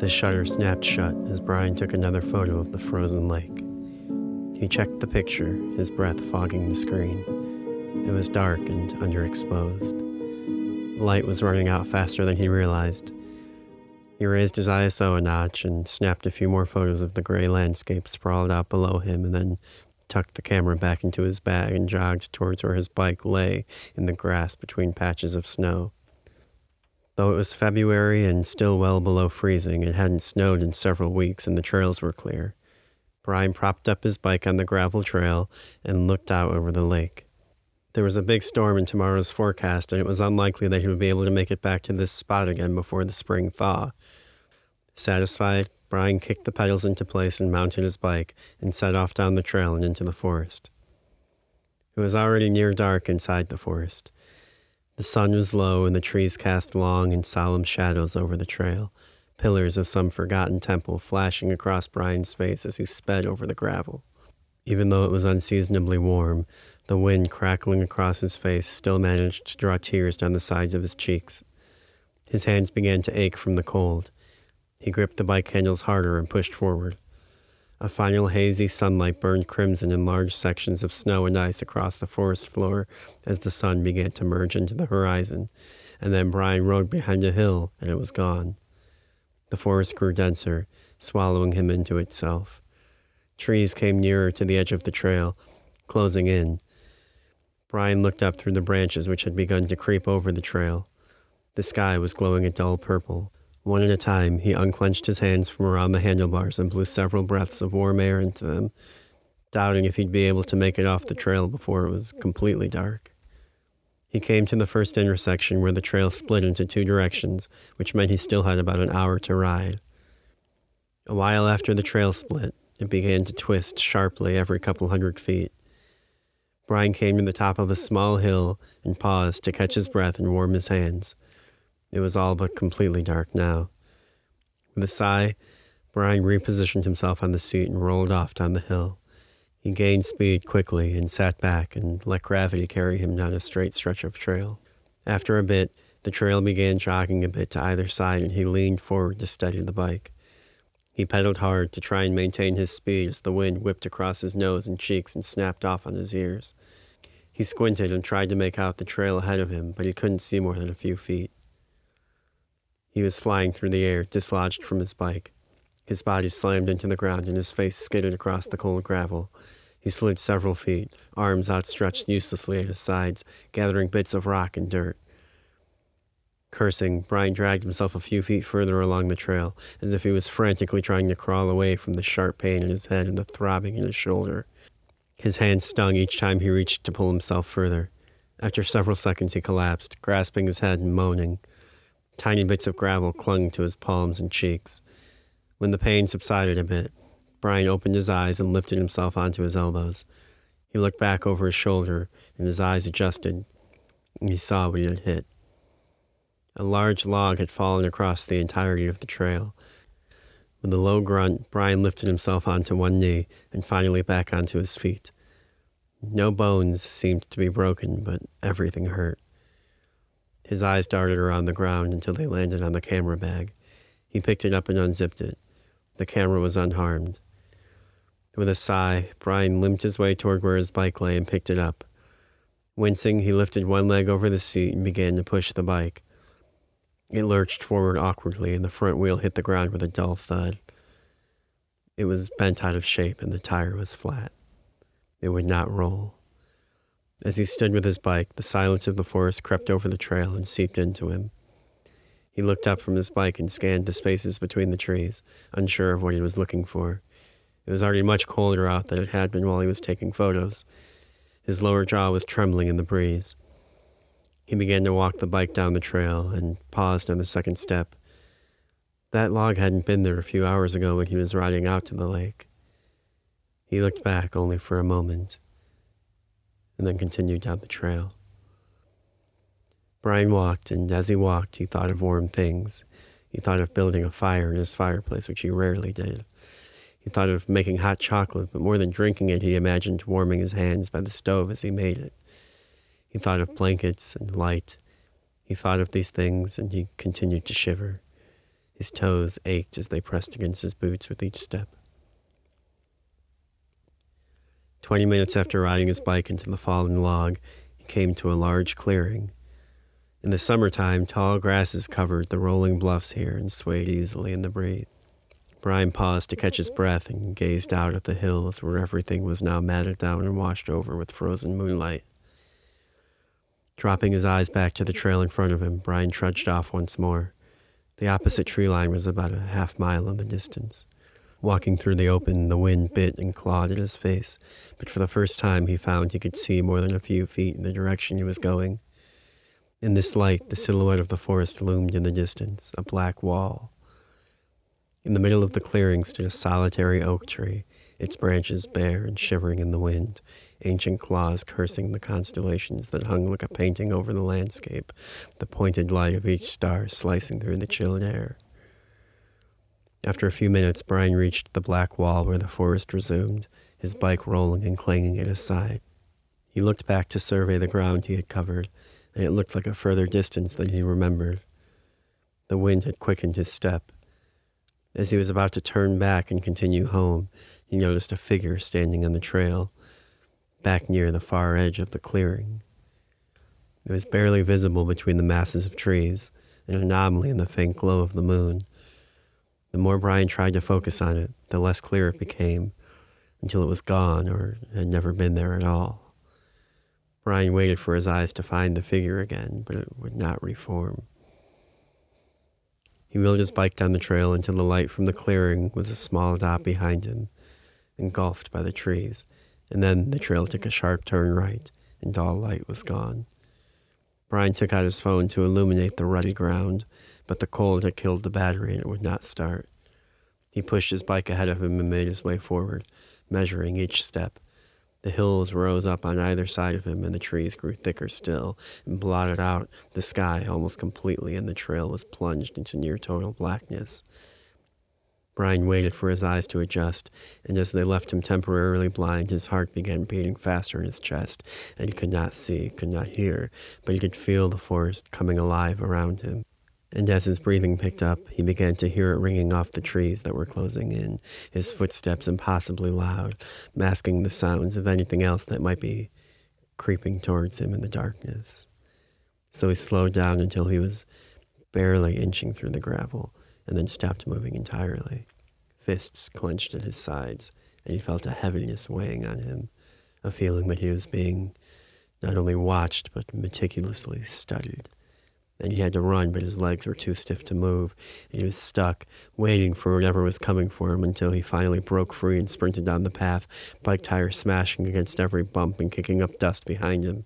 The shutter snapped shut as Brian took another photo of the frozen lake. He checked the picture, his breath fogging the screen. It was dark and underexposed. The light was running out faster than he realized. He raised his ISO a notch and snapped a few more photos of the gray landscape sprawled out below him, and then tucked the camera back into his bag and jogged towards where his bike lay in the grass between patches of snow. Though it was February and still well below freezing, it hadn't snowed in several weeks and the trails were clear. Brian propped up his bike on the gravel trail and looked out over the lake. There was a big storm in tomorrow's forecast, and it was unlikely that he would be able to make it back to this spot again before the spring thaw. Satisfied, Brian kicked the pedals into place and mounted his bike and set off down the trail and into the forest. It was already near dark inside the forest. The sun was low and the trees cast long and solemn shadows over the trail, pillars of some forgotten temple flashing across Brian's face as he sped over the gravel. Even though it was unseasonably warm, the wind crackling across his face still managed to draw tears down the sides of his cheeks. His hands began to ache from the cold. He gripped the bike handles harder and pushed forward. A final hazy sunlight burned crimson in large sections of snow and ice across the forest floor as the sun began to merge into the horizon, and then Brian rode behind a hill and it was gone. The forest grew denser, swallowing him into itself. Trees came nearer to the edge of the trail, closing in. Brian looked up through the branches which had begun to creep over the trail. The sky was glowing a dull purple. One at a time, he unclenched his hands from around the handlebars and blew several breaths of warm air into them, doubting if he'd be able to make it off the trail before it was completely dark. He came to the first intersection where the trail split into two directions, which meant he still had about an hour to ride. A while after the trail split, it began to twist sharply every couple hundred feet. Brian came to the top of a small hill and paused to catch his breath and warm his hands. It was all but completely dark now. With a sigh, Brian repositioned himself on the seat and rolled off down the hill. He gained speed quickly and sat back and let gravity carry him down a straight stretch of trail. After a bit, the trail began jogging a bit to either side and he leaned forward to steady the bike. He pedaled hard to try and maintain his speed as the wind whipped across his nose and cheeks and snapped off on his ears. He squinted and tried to make out the trail ahead of him, but he couldn't see more than a few feet. He was flying through the air, dislodged from his bike. His body slammed into the ground and his face skidded across the cold gravel. He slid several feet, arms outstretched uselessly at his sides, gathering bits of rock and dirt. Cursing, Brian dragged himself a few feet further along the trail, as if he was frantically trying to crawl away from the sharp pain in his head and the throbbing in his shoulder. His hands stung each time he reached to pull himself further. After several seconds, he collapsed, grasping his head and moaning. Tiny bits of gravel clung to his palms and cheeks. When the pain subsided a bit, Brian opened his eyes and lifted himself onto his elbows. He looked back over his shoulder, and his eyes adjusted, and he saw what he had hit. A large log had fallen across the entirety of the trail. With a low grunt, Brian lifted himself onto one knee and finally back onto his feet. No bones seemed to be broken, but everything hurt. His eyes darted around the ground until they landed on the camera bag. He picked it up and unzipped it. The camera was unharmed. With a sigh, Brian limped his way toward where his bike lay and picked it up. Wincing, he lifted one leg over the seat and began to push the bike. It lurched forward awkwardly, and the front wheel hit the ground with a dull thud. It was bent out of shape, and the tire was flat. It would not roll. As he stood with his bike, the silence of the forest crept over the trail and seeped into him. He looked up from his bike and scanned the spaces between the trees, unsure of what he was looking for. It was already much colder out than it had been while he was taking photos. His lower jaw was trembling in the breeze. He began to walk the bike down the trail and paused on the second step. That log hadn't been there a few hours ago when he was riding out to the lake. He looked back only for a moment and then continued down the trail. Brian walked, and as he walked, he thought of warm things. He thought of building a fire in his fireplace, which he rarely did. He thought of making hot chocolate, but more than drinking it, he imagined warming his hands by the stove as he made it. He thought of blankets and light. He thought of these things, and he continued to shiver. His toes ached as they pressed against his boots with each step. 20 minutes after riding his bike into the fallen log, he came to a large clearing. In the summertime, tall grasses covered the rolling bluffs here and swayed easily in the breeze. Brian paused to catch his breath and gazed out at the hills where everything was now matted down and washed over with frozen moonlight. Dropping his eyes back to the trail in front of him, Brian trudged off once more. The opposite tree line was about a half mile in the distance. Walking through the open, the wind bit and clawed at his face, but for the first time he found he could see more than a few feet in the direction he was going. In this light, the silhouette of the forest loomed in the distance, a black wall. In the middle of the clearing stood a solitary oak tree, its branches bare and shivering in the wind, ancient claws cursing the constellations that hung like a painting over the landscape, the pointed light of each star slicing through the chilled air. After a few minutes, Brian reached the black wall where the forest resumed, his bike rolling and clanging at his side. He looked back to survey the ground he had covered, and it looked like a further distance than he remembered. The wind had quickened his step. As he was about to turn back and continue home, he noticed a figure standing on the trail, back near the far edge of the clearing. It was barely visible between the masses of trees, an anomaly in the faint glow of the moon. The more Brian tried to focus on it, the less clear it became, until it was gone or had never been there at all. Brian waited for his eyes to find the figure again, but it would not reform. He wheeled his bike down the trail until the light from the clearing was a small dot behind him, engulfed by the trees, and then the trail took a sharp turn right, and all light was gone. Brian took out his phone to illuminate the rutty ground, but the cold had killed the battery and it would not start. He pushed his bike ahead of him and made his way forward, measuring each step. The hills rose up on either side of him, and the trees grew thicker still and blotted out the sky almost completely, and the trail was plunged into near total blackness. Brian waited for his eyes to adjust, and as they left him temporarily blind, his heart began beating faster in his chest, and he could not see, could not hear, but he could feel the forest coming alive around him. And as his breathing picked up, he began to hear it ringing off the trees that were closing in, his footsteps impossibly loud, masking the sounds of anything else that might be creeping towards him in the darkness. So he slowed down until he was barely inching through the gravel, and then stopped moving entirely. Fists clenched at his sides, and he felt a heaviness weighing on him, a feeling that he was being not only watched, but meticulously studied. And he had to run, but his legs were too stiff to move, and he was stuck, waiting for whatever was coming for him, until he finally broke free and sprinted down the path, bike tires smashing against every bump and kicking up dust behind him.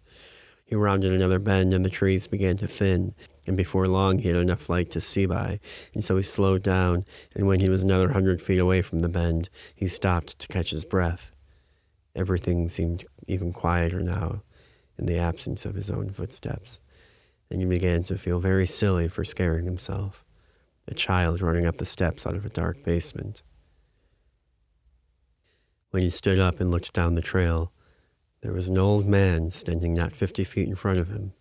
He rounded another bend, and the trees began to thin, and before long he had enough light to see by, and so he slowed down, and when he was another 100 feet away from the bend, he stopped to catch his breath. Everything seemed even quieter now, in the absence of his own footsteps, and he began to feel very silly for scaring himself, a child running up the steps out of a dark basement. When he stood up and looked down the trail, there was an old man standing not 50 feet in front of him.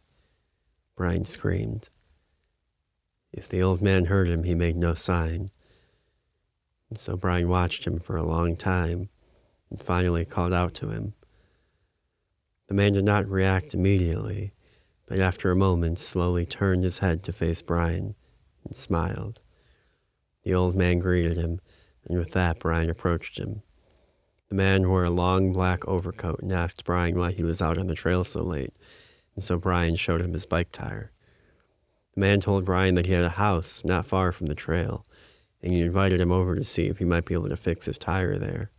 Brian screamed. If the old man heard him, he made no sign. And so Brian watched him for a long time and finally called out to him. The man did not react immediately, but after a moment slowly turned his head to face Brian and smiled. The old man greeted him, and with that Brian approached him. The man wore a long black overcoat and asked Brian why he was out on the trail so late, and so Brian showed him his bike tire. The man told Brian that he had a house not far from the trail, and he invited him over to see if he might be able to fix his tire there.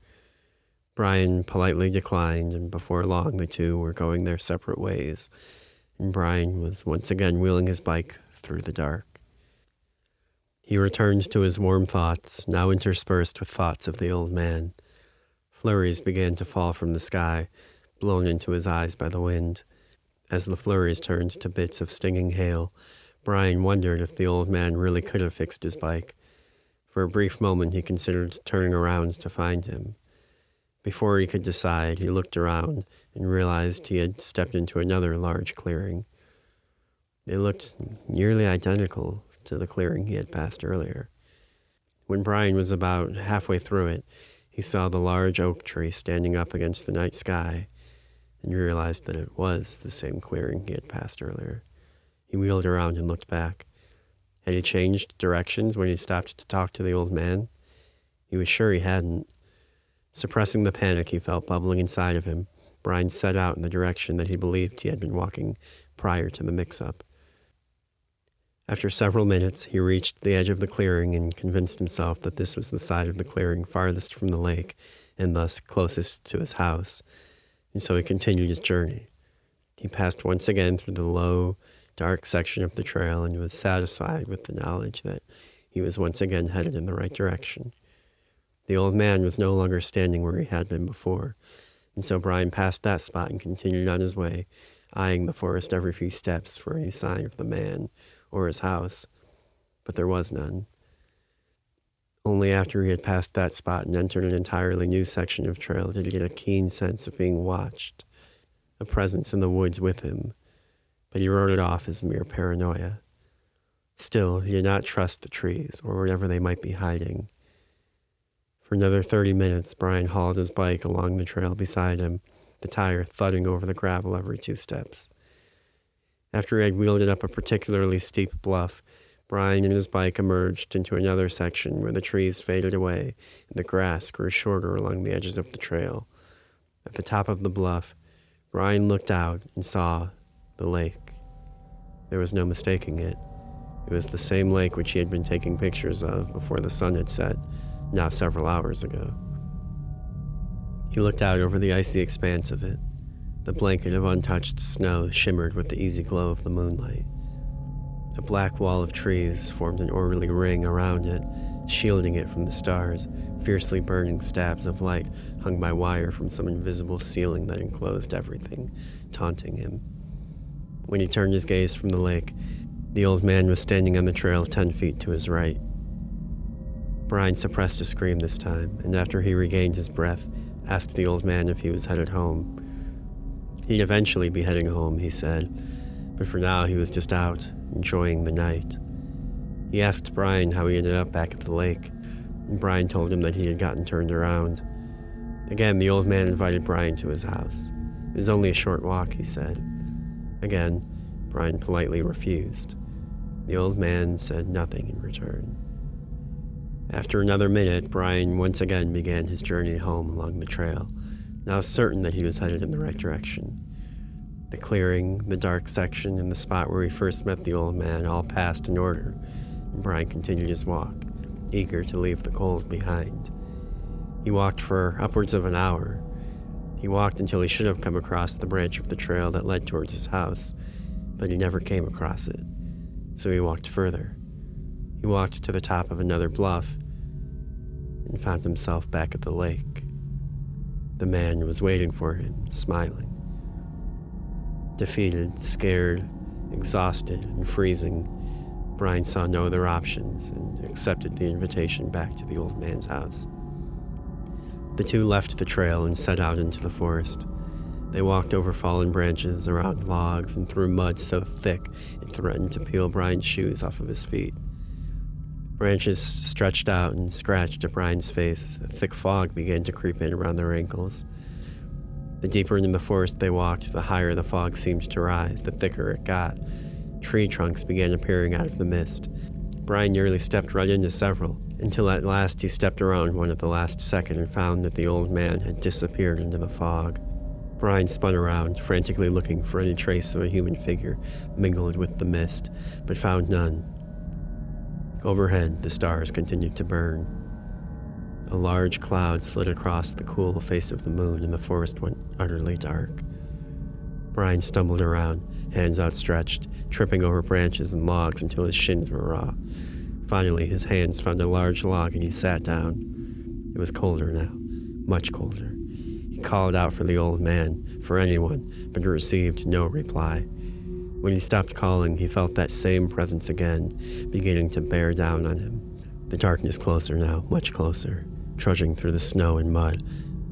Brian politely declined, and before long the two were going their separate ways, and Brian was once again wheeling his bike through the dark. He returned to his warm thoughts, now interspersed with thoughts of the old man. Flurries began to fall from the sky, blown into his eyes by the wind. As the flurries turned to bits of stinging hail, Brian wondered if the old man really could have fixed his bike. For a brief moment, he considered turning around to find him. Before he could decide, he looked around and realized he had stepped into another large clearing. It looked nearly identical to the clearing he had passed earlier. When Brian was about halfway through it, he saw the large oak tree standing up against the night sky and realized that it was the same clearing he had passed earlier. He wheeled around and looked back. Had he changed directions when he stopped to talk to the old man? He was sure he hadn't. Suppressing the panic he felt bubbling inside of him, Brian set out in the direction that he believed he had been walking prior to the mix-up. After several minutes, he reached the edge of the clearing and convinced himself that this was the side of the clearing farthest from the lake and thus closest to his house, and so he continued his journey. He passed once again through the low, dark section of the trail and was satisfied with the knowledge that he was once again headed in the right direction. The old man was no longer standing where he had been before, and so Brian passed that spot and continued on his way, eyeing the forest every few steps for any sign of the man or his house, but there was none. Only after he had passed that spot and entered an entirely new section of trail did he get a keen sense of being watched, a presence in the woods with him, but he wrote it off as mere paranoia. Still, he did not trust the trees or wherever they might be hiding. For another 30 minutes, Brian hauled his bike along the trail beside him, the tire thudding over the gravel every two steps. After he had wheeled it up a particularly steep bluff, Brian and his bike emerged into another section where the trees faded away and the grass grew shorter along the edges of the trail. At the top of the bluff, Brian looked out and saw the lake. There was no mistaking it. It was the same lake which he had been taking pictures of before the sun had set, now several hours ago. He looked out over the icy expanse of it. The blanket of untouched snow shimmered with the easy glow of the moonlight. A black wall of trees formed an orderly ring around it, shielding it from the stars, fiercely burning stabs of light hung by wire from some invisible ceiling that enclosed everything, taunting him. When he turned his gaze from the lake, the old man was standing on the trail 10 feet to his right. Brian suppressed a scream this time, and after he regained his breath, asked the old man if he was headed home. He'd eventually be heading home, he said, but for now he was just out, enjoying the night. He asked Brian how he ended up back at the lake, and Brian told him that he had gotten turned around. Again, the old man invited Brian to his house. It was only a short walk, he said. Again, Brian politely refused. The old man said nothing in return. After another minute, Brian once again began his journey home along the trail, now certain that he was headed in the right direction. The clearing, the dark section, and the spot where he first met the old man all passed in order, and Brian continued his walk, eager to leave the cold behind. He walked for upwards of an hour. He walked until he should have come across the branch of the trail that led towards his house, but he never came across it, so he walked further. He walked to the top of another bluff and found himself back at the lake. The man was waiting for him, smiling. Defeated, scared, exhausted, and freezing, Brian saw no other options and accepted the invitation back to the old man's house. The two left the trail and set out into the forest. They walked over fallen branches, around logs, and through mud so thick it threatened to peel Brian's shoes off of his feet. Branches stretched out and scratched at Brian's face. A thick fog began to creep in around their ankles. The deeper into the forest they walked, the higher the fog seemed to rise, the thicker it got. Tree trunks began appearing out of the mist. Brian nearly stepped right into several, until at last he stepped around one at the last second and found that the old man had disappeared into the fog. Brian spun around, frantically looking for any trace of a human figure mingled with the mist, but found none. Overhead, the stars continued to burn. A large cloud slid across the cool face of the moon, and the forest went utterly dark. Brian stumbled around, hands outstretched, tripping over branches and logs until his shins were raw. Finally, his hands found a large log, and he sat down. It was colder now, much colder. He called out for the old man, for anyone, but received no reply. When he stopped calling, he felt that same presence again, beginning to bear down on him. The darkness closer now, much closer, trudging through the snow and mud,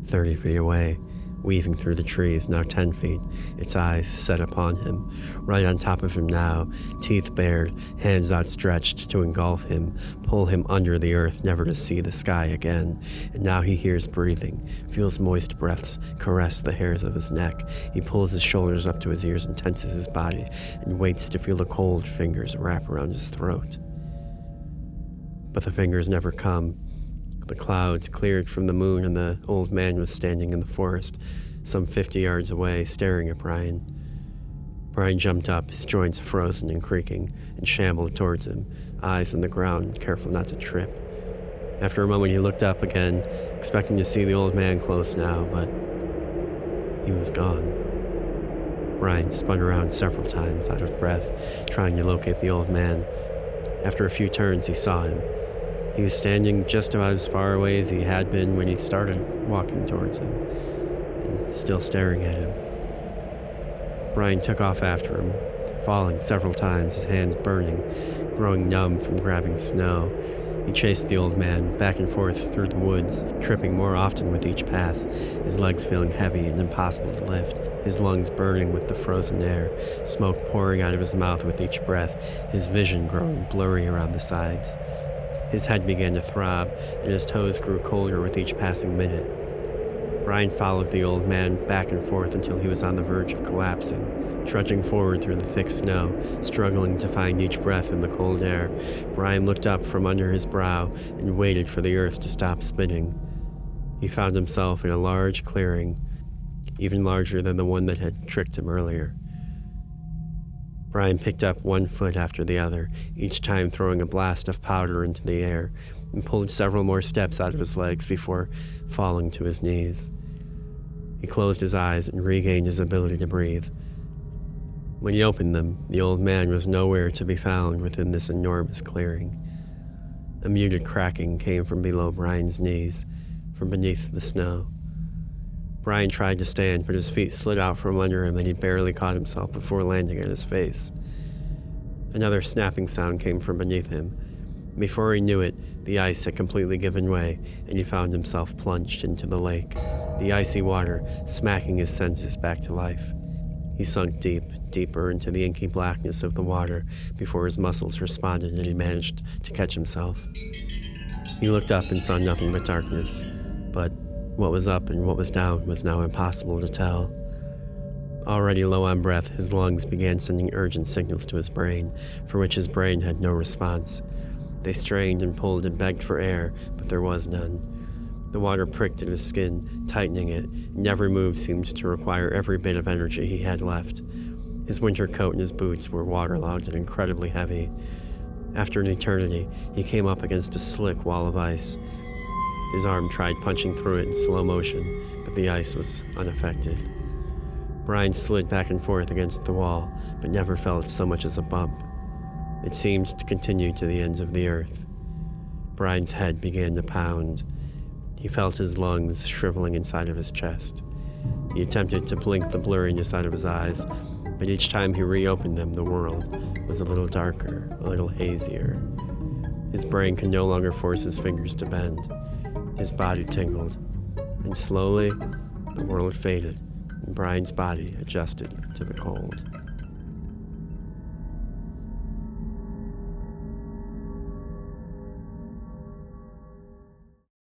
30 feet away, weaving through the trees, now 10 feet, its eyes set upon him. Right on top of him now, teeth bared, hands outstretched to engulf him, pull him under the earth, never to see the sky again. And now he hears breathing, feels moist breaths caress the hairs of his neck. He pulls his shoulders up to his ears and tenses his body, and waits to feel the cold fingers wrap around his throat. But the fingers never come. The clouds cleared from the moon, and the old man was standing in the forest, some 50 yards away, staring at Brian. Brian jumped up, his joints frozen and creaking, and shambled towards him, eyes on the ground, careful not to trip. After a moment, he looked up again, expecting to see the old man close now, but he was gone. Brian spun around several times, out of breath, trying to locate the old man. After a few turns, he saw him. He was standing just about as far away as he had been when he started walking towards him, and still staring at him. Brian took off after him, falling several times, his hands burning, growing numb from grabbing snow. He chased the old man back and forth through the woods, tripping more often with each pass, his legs feeling heavy and impossible to lift, his lungs burning with the frozen air, smoke pouring out of his mouth with each breath, his vision growing blurry around the sides. His head began to throb, and his toes grew colder with each passing minute. Brian followed the old man back and forth until he was on the verge of collapsing. Trudging forward through the thick snow, struggling to find each breath in the cold air, Brian looked up from under his brow and waited for the earth to stop spinning. He found himself in a large clearing, even larger than the one that had tricked him earlier. Brian picked up one foot after the other, each time throwing a blast of powder into the air, and pulled several more steps out of his legs before falling to his knees. He closed his eyes and regained his ability to breathe. When he opened them, the old man was nowhere to be found within this enormous clearing. A muted cracking came from below Brian's knees, from beneath the snow. Brian tried to stand, but his feet slid out from under him, and he barely caught himself before landing on his face. Another snapping sound came from beneath him. Before he knew it, the ice had completely given way, and he found himself plunged into the lake, the icy water smacking his senses back to life. He sunk deeper into the inky blackness of the water before his muscles responded and he managed to catch himself. He looked up and saw nothing but darkness, but what was up and what was down was now impossible to tell. Already low on breath, his lungs began sending urgent signals to his brain, for which his brain had no response. They strained and pulled and begged for air, but there was none. The water pricked at his skin, tightening it, and every move seemed to require every bit of energy he had left. His winter coat and his boots were waterlogged and incredibly heavy. After an eternity, he came up against a slick wall of ice. His arm tried punching through it in slow motion, but the ice was unaffected. Brian slid back and forth against the wall, but never felt so much as a bump. It seemed to continue to the ends of the earth. Brian's head began to pound. He felt his lungs shriveling inside of his chest. He attempted to blink the blurriness out of his eyes, but each time he reopened them, the world was a little darker, a little hazier. His brain could no longer force his fingers to bend. His body tingled, and slowly the world faded, and Brian's body adjusted to the cold.